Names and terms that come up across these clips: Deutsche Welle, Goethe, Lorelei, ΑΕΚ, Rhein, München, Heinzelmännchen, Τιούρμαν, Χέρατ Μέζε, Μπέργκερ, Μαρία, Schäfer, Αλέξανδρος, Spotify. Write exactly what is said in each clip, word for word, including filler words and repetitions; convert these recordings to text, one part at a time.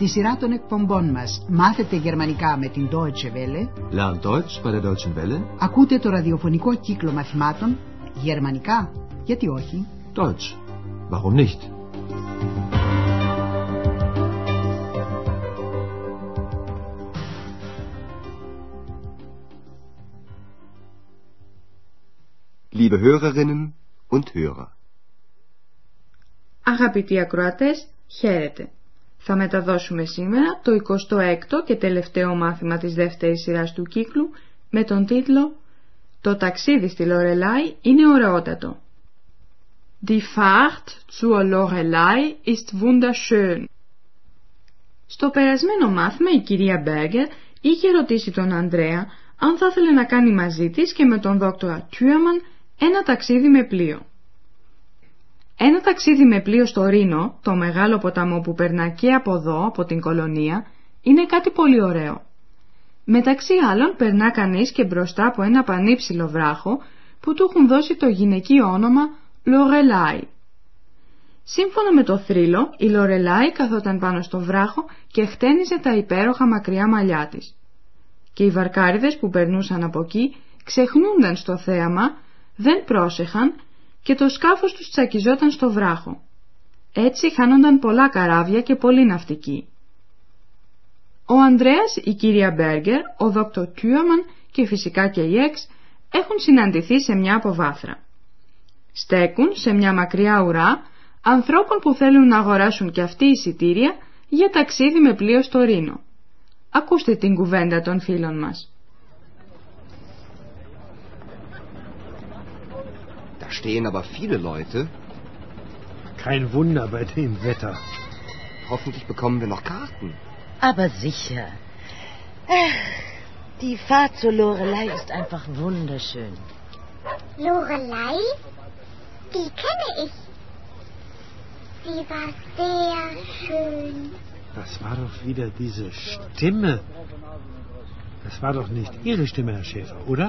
τη σειρά των εκπομπών μας «Μάθετε Γερμανικά» με την Deutsche Welle, Lern Deutsch bei der Deutschen Welle, ακούτε το ραδιοφωνικό κύκλο μαθημάτων «Γερμανικά, γιατί όχι» Deutsch, warum nicht? Liebe Hörerinnen und Hörer. Αγαπητοί ακροατές, χαίρετε. Θα μεταδώσουμε σήμερα το εικοστό έκτο και τελευταίο μάθημα της δεύτερης σειράς του κύκλου με τον τίτλο «Το ταξίδι στη Λορελάι είναι ωραιότατο». Die Fahrt zur Lorelei ist wunderschön. Στο περασμένο μάθημα η κυρία Μπέργκερ είχε ρωτήσει τον Ανδρέα αν θα ήθελε να κάνει μαζί της και με τον δόκτορα Τιούρμαν ένα ταξίδι με πλοίο. Ένα ταξίδι με πλοίο στο Ρήνο, το μεγάλο ποταμό που περνά και από εδώ, από την κολονία, είναι κάτι πολύ ωραίο. Μεταξύ άλλων περνά κανείς και μπροστά από ένα πανύψηλο βράχο που του έχουν δώσει το γυναικείο όνομα Λορελάι. Σύμφωνα με το θρύλο, η Λορελάι καθόταν πάνω στο βράχο και χτένιζε τα υπέροχα μακριά μαλλιά της. Και οι βαρκάριδες που περνούσαν από εκεί ξεχνούνταν στο θέαμα, δεν πρόσεχαν και το σκάφος τους τσακιζόταν στο βράχο. Έτσι χάνονταν πολλά καράβια και πολλοί ναυτικοί. Ο Ανδρέας, η κυρία Μπέργκερ, ο δόκτωρ Τιούρμαν και φυσικά και η Εξ έχουν συναντηθεί σε μια αποβάθρα. Στέκουν σε μια μακριά ουρά ανθρώπων που θέλουν να αγοράσουν κι αυτοί εισιτήρια για ταξίδι με πλοίο στο Ρήνο. Ακούστε την κουβέντα των φίλων μας. Da stehen aber viele Leute. Kein Wunder bei dem Wetter. Hoffentlich bekommen wir noch Karten. Aber sicher. Ach, die Fahrt zur Lorelei ist einfach wunderschön. Lorelei? Die kenne ich. Sie war sehr schön. Das war doch wieder diese Stimme. Das war doch nicht Ihre Stimme, Herr Schäfer, oder?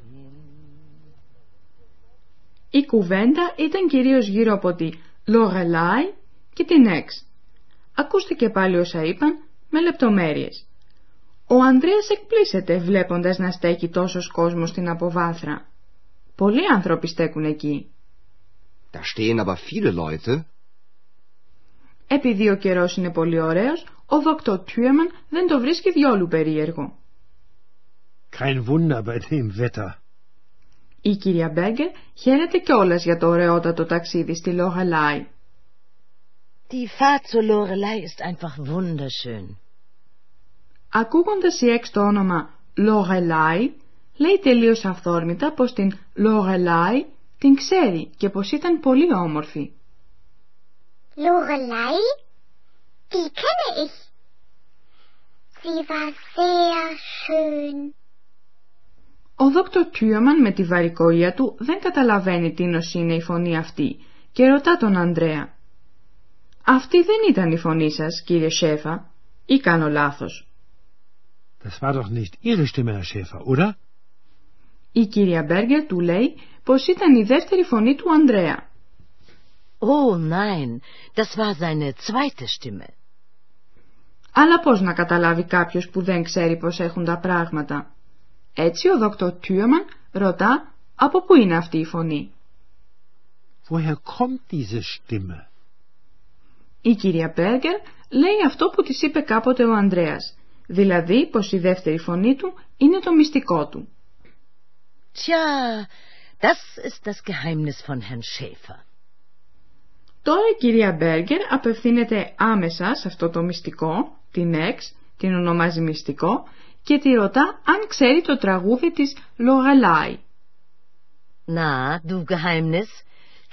bin. Η κουβέντα ήταν κυρίως γύρω από τη Λορελάι και την Εξ. Ακούστε και πάλι όσα είπαν με λεπτομέρειες. Ο Ανδρέας εκπλήσεται βλέποντας να στέκει τόσος κόσμος στην αποβάθρα. Πολλοί άνθρωποι στέκουν εκεί. Da stehen aber viele Leute. Επειδή ο καιρός είναι πολύ ωραίος, ο δόκτωρ Τιούρμαν δεν το βρίσκει διόλου περίεργο. Kein Wunder bei dem Wetter. Η κυρία Μπέργκερ χαίρεται κιόλας για το ωραιότατο ταξίδι στη Λορελάι. Die Fahrt zur Lorelei ist einfach wunderschön. Ακούγοντας η Εξ το όνομα Λορελάι, λέει τελείως αυθόρμητα πως την Λορελάι την ξέρει και πως ήταν πολύ όμορφη. Lorelei, die kenne ich. Sie war sehr schön. Ο δόκτωρ Τιούρμαν με τη βαρικοΐα του δεν καταλαβαίνει τίνος είναι η φωνή αυτή και ρωτά τον Ανδρέα. Αυτή δεν ήταν η φωνή σας, κύριε Σέφα, ή κάνω λάθος? Das war doch nicht Ihre Stimme, Herr Schäfer, oder? Η κυρία Μπέργκερ του λέει πως ήταν η δεύτερη φωνή του Ανδρέα. Oh nein, das war seine zweite Stimme. Αλλά πώς να καταλάβει κάποιος που δεν ξέρει πως έχουν τα πράγματα? Έτσι ο δόκτωρ Τιούρμαν ρωτά από πού είναι αυτή η φωνή. Woher kommt diese Stimme? Η κυρία Μπέργκερ λέει αυτό που της είπε κάποτε ο Ανδρέας, δηλαδή πως η δεύτερη φωνή του είναι το μυστικό του. Tja, das ist das Geheimnis von Herrn Schäfer. Τώρα η κυρία Μπέργκερ απευθύνεται άμεσα σε αυτό το μυστικό, την Εξ, την ονομάζει μυστικό, και τη ρωτά αν ξέρει το τραγούδι της Λορελάι. Na, du Geheimnis,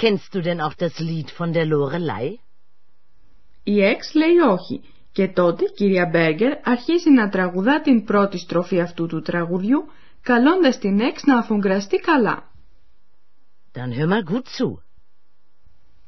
kennst du denn auch das Lied von der Lorelei? Η Εξ λέει όχι Και τότε κυρία Μπέργκερ αρχίζει να τραγουδά την πρώτη στροφή αυτού του τραγουδιού, καλώντας την Εξ να αφουγκραστεί καλά. Dann hör mal gut zu.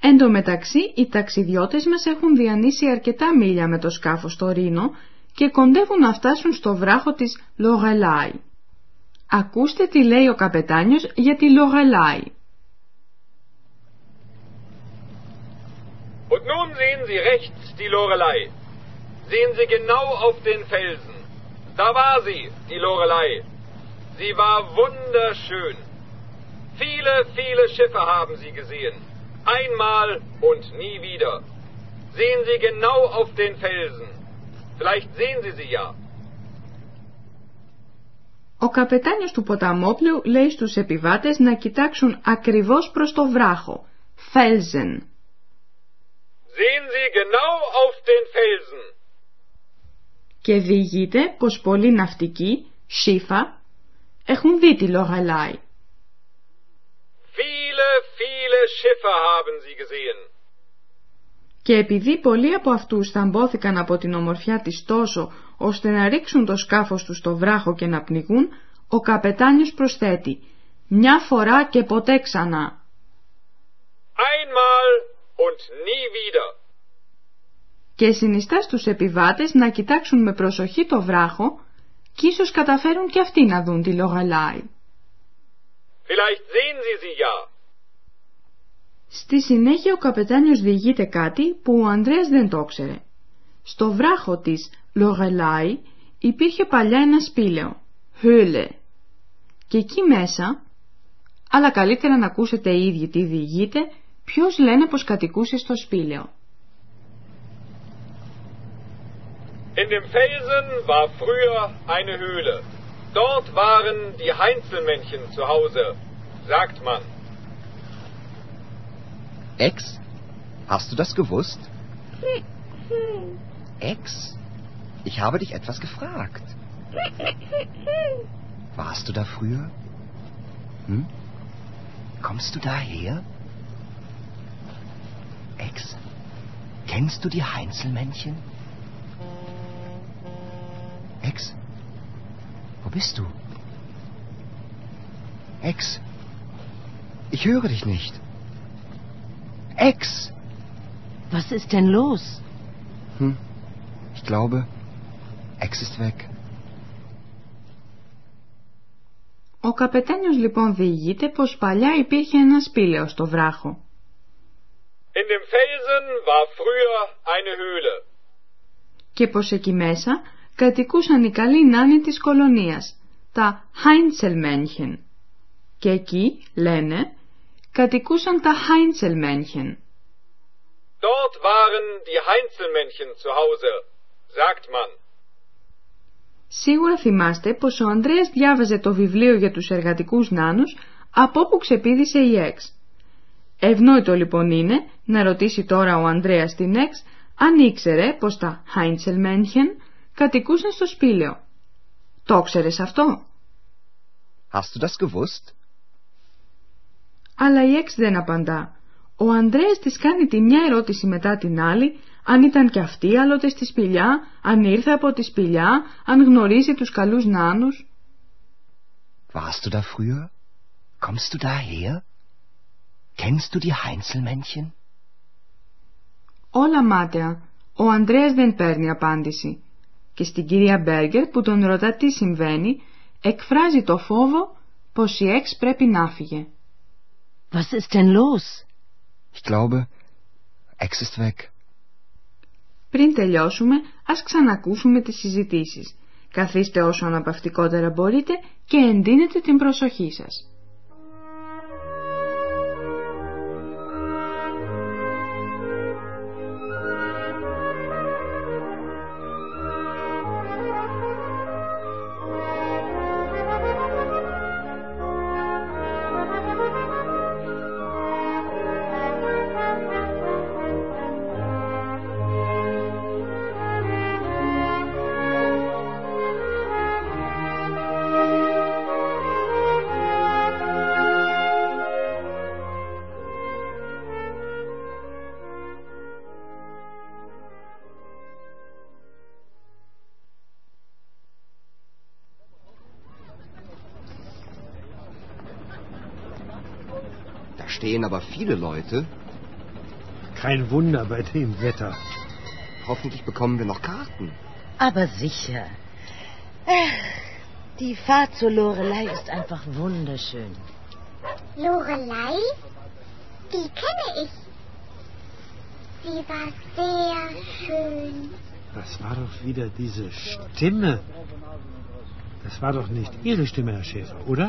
Εν τω μεταξύ, οι ταξιδιώτες μας έχουν διανύσει αρκετά μίλια με το σκάφος στο Ρήνο και κοντεύουν να φτάσουν στο βράχο της Λορελάι. Ακούστε τι λέει ο καπετάνιος για τη Λορελάι. Und nun sehen Sie rechts die Lorelei. Sehen Sie genau auf den Felsen. Da war sie, die Lorelei. Sie war wunderschön. Viele, viele Schiffe haben sie gesehen. Einmal und nie wieder. Sehen Sie genau auf den Felsen. Vielleicht sehen Sie sie ja. Ο καπετάνιος του ποταμόπλαιου λέει στους επιβάτες να κοιτάξουν ακριβώς προς το βράχο. Felsen. Sehen Sie genau auf den Felsen. Και διηγείται πως πολλοί ναυτικοί, Schiffer, έχουν δει τη Lorelei. Viele, viele Schiffe haben sie gesehen. Και επειδή πολλοί από αυτούς θαμπόθηκαν από την ομορφιά της τόσο, ώστε να ρίξουν το σκάφος τους στο βράχο και να πνιγούν, ο καπετάνιος προσθέτει «Μια φορά και ποτέ ξανά». Einmal und nie wieder. Και συνιστά στους επιβάτες να κοιτάξουν με προσοχή το βράχο και ίσως καταφέρουν και αυτοί να δουν τη Lorelei. Vielleicht sehen Sie sie ja. Στη συνέχεια ο καπετάνιος διηγείται κάτι που ο Ανδρέας δεν το ήξερε. Στο βράχο της Lorelei υπήρχε παλιά ένα σπήλαιο, Höhle, και εκεί μέσα, αλλά καλύτερα να ακούσετε οι ίδιοι τι διηγείται, ποιος λένε πως κατοικούσε στο σπήλαιο. In dem Felsen war früher eine Höhle. Dort waren die Heinzelmännchen zu Hause, sagt man. Ex, hast du das gewusst? Ex, ich habe dich etwas gefragt. Warst du da früher? Hm? Kommst du daher? Ex, kennst du die Heinzelmännchen? Ex, wo bist du? Ex, ich höre dich nicht. Ex! Was ist denn los? Hm, ich glaube, Ex ist weg. Ο καπετάνιος λοιπόν διηγείται πως παλιά υπήρχε ένα σπήλαιο στο βράχο. In dem Felsen war früher eine Höhle. Και πως εκεί μέσα κατοικούσαν οι καλοί νάνοι της κολονίας, τα Heinzelmännchen. Και εκεί, λένε, κατοικούσαν τα Heinzelmännchen. Dort waren die Heinzelmännchen zu Hause, sagt man. Σίγουρα θυμάστε πως ο Ανδρέας διάβαζε το βιβλίο για τους εργατικούς νάνους από όπου ξεπήδησε η Εξ. Ευνόητο λοιπόν είναι να ρωτήσει τώρα ο Ανδρέας την Εξ αν ήξερε πως τα Heinzelmännchen κατοικούσαν στο σπήλαιο. Το ήξερες αυτό? Hast du das gewusst? Αλλά η Εξ δεν απαντά. Ο Ανδρέας της κάνει τη μια ερώτηση μετά την άλλη, αν ήταν και αυτή άλλοτε στη σπηλιά, αν ήρθε από τη σπηλιά, αν γνωρίζει τους καλούς νάνους. Warst du da früher? Kommst du daher? Kennst du die Heinzelmännchen? Όλα μάταια. Ο Ανδρέας δεν παίρνει απάντηση. Και στην κυρία Μπέργκερ που τον ρωτά τι συμβαίνει, εκφράζει το φόβο πως η Εξ πρέπει να φύγε. Was ist denn los? Ich glaube, Ex ist weg. Πριν τελειώσουμε, ας ξανακούσουμε τις συζητήσεις. Καθίστε όσο αναπαυτικότερα μπορείτε και εντείνετε την προσοχή σας. stehen aber viele Leute. Kein Wunder bei dem Wetter. Hoffentlich bekommen wir noch Karten. Aber sicher. Die Fahrt zur Lorelei ist einfach wunderschön. Lorelei? Die kenne ich. Sie war sehr schön. Das war doch wieder diese Stimme. Das war doch nicht Ihre Stimme, Herr Schäfer, oder?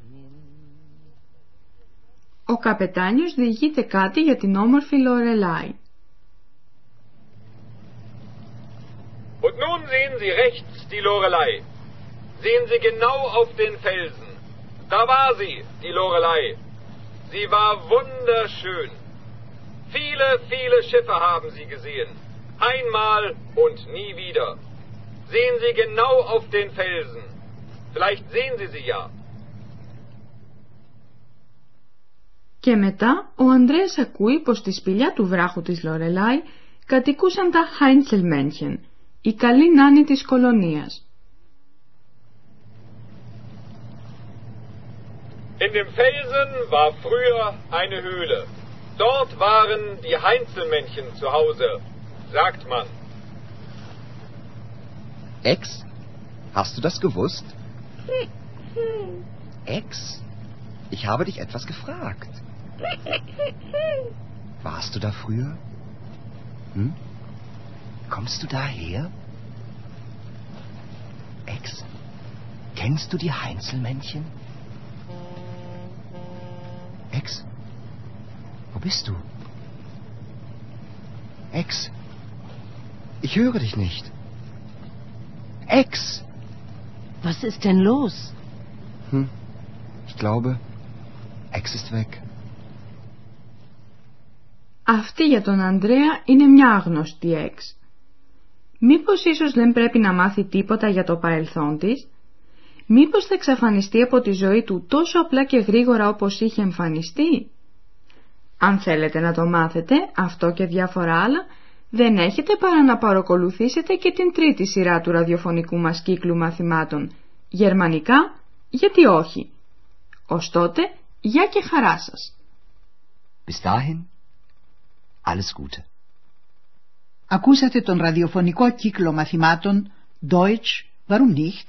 bin. Ο καπετάνιος διηγείται κάτι για την όμορφη Λορελάι. Und nun sehen Sie rechts die Lorelei. Sehen Sie genau auf den Felsen. Da war sie, die Lorelei. Sie war wunderschön. Viele, viele Schiffe haben sie gesehen. Einmal und nie wieder. Sehen Sie genau auf den Felsen. Vielleicht sehen Sie sie ja. Και μετά ο Ανδρέας ακούει πως στη σπηλιά του βράχου της Λορελάι κατοικούσαν τα Heinzelmännchen, οι καλοί νάνοι της κολονίας. In dem Felsen war früher eine Höhle. Dort waren die Heinzelmännchen zu Hause, sagt man. Ex, hast du das gewusst? Ex, ich habe dich etwas gefragt. Warst du da früher? Hm? Kommst du daher? Ex, kennst du die Heinzelmännchen? Ex, wo bist du? Ex, ich höre dich nicht. Ex! Was ist denn los? Hm, ich glaube, Ex ist weg. Αυτή για τον Ανδρέα είναι μια άγνωστη Εξ. Μήπως ίσως δεν πρέπει να μάθει τίποτα για το παρελθόν της? Μήπως θα εξαφανιστεί από τη ζωή του τόσο απλά και γρήγορα όπως είχε εμφανιστεί? Αν θέλετε να το μάθετε, αυτό και διάφορα άλλα, δεν έχετε παρά να παρακολουθήσετε και την τρίτη σειρά του ραδιοφωνικού μας κύκλου μαθημάτων. Γερμανικά, γιατί όχι. Ως τότε, γεια και χαρά σας. Bis dahin, alles Gute. Ακούσατε τον ραδιοφωνικό κύκλο μαθημάτων Deutsch, warum nicht?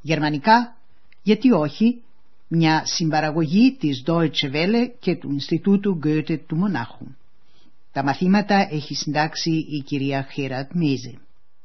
Γερμανικά, γιατί όχι, μια συμπαραγωγή της Deutsche Welle και του Ινστιτούτου Goethe του Μονάχου. Τα μαθήματα έχει συντάξει η κυρία Χέρατ Μέζε.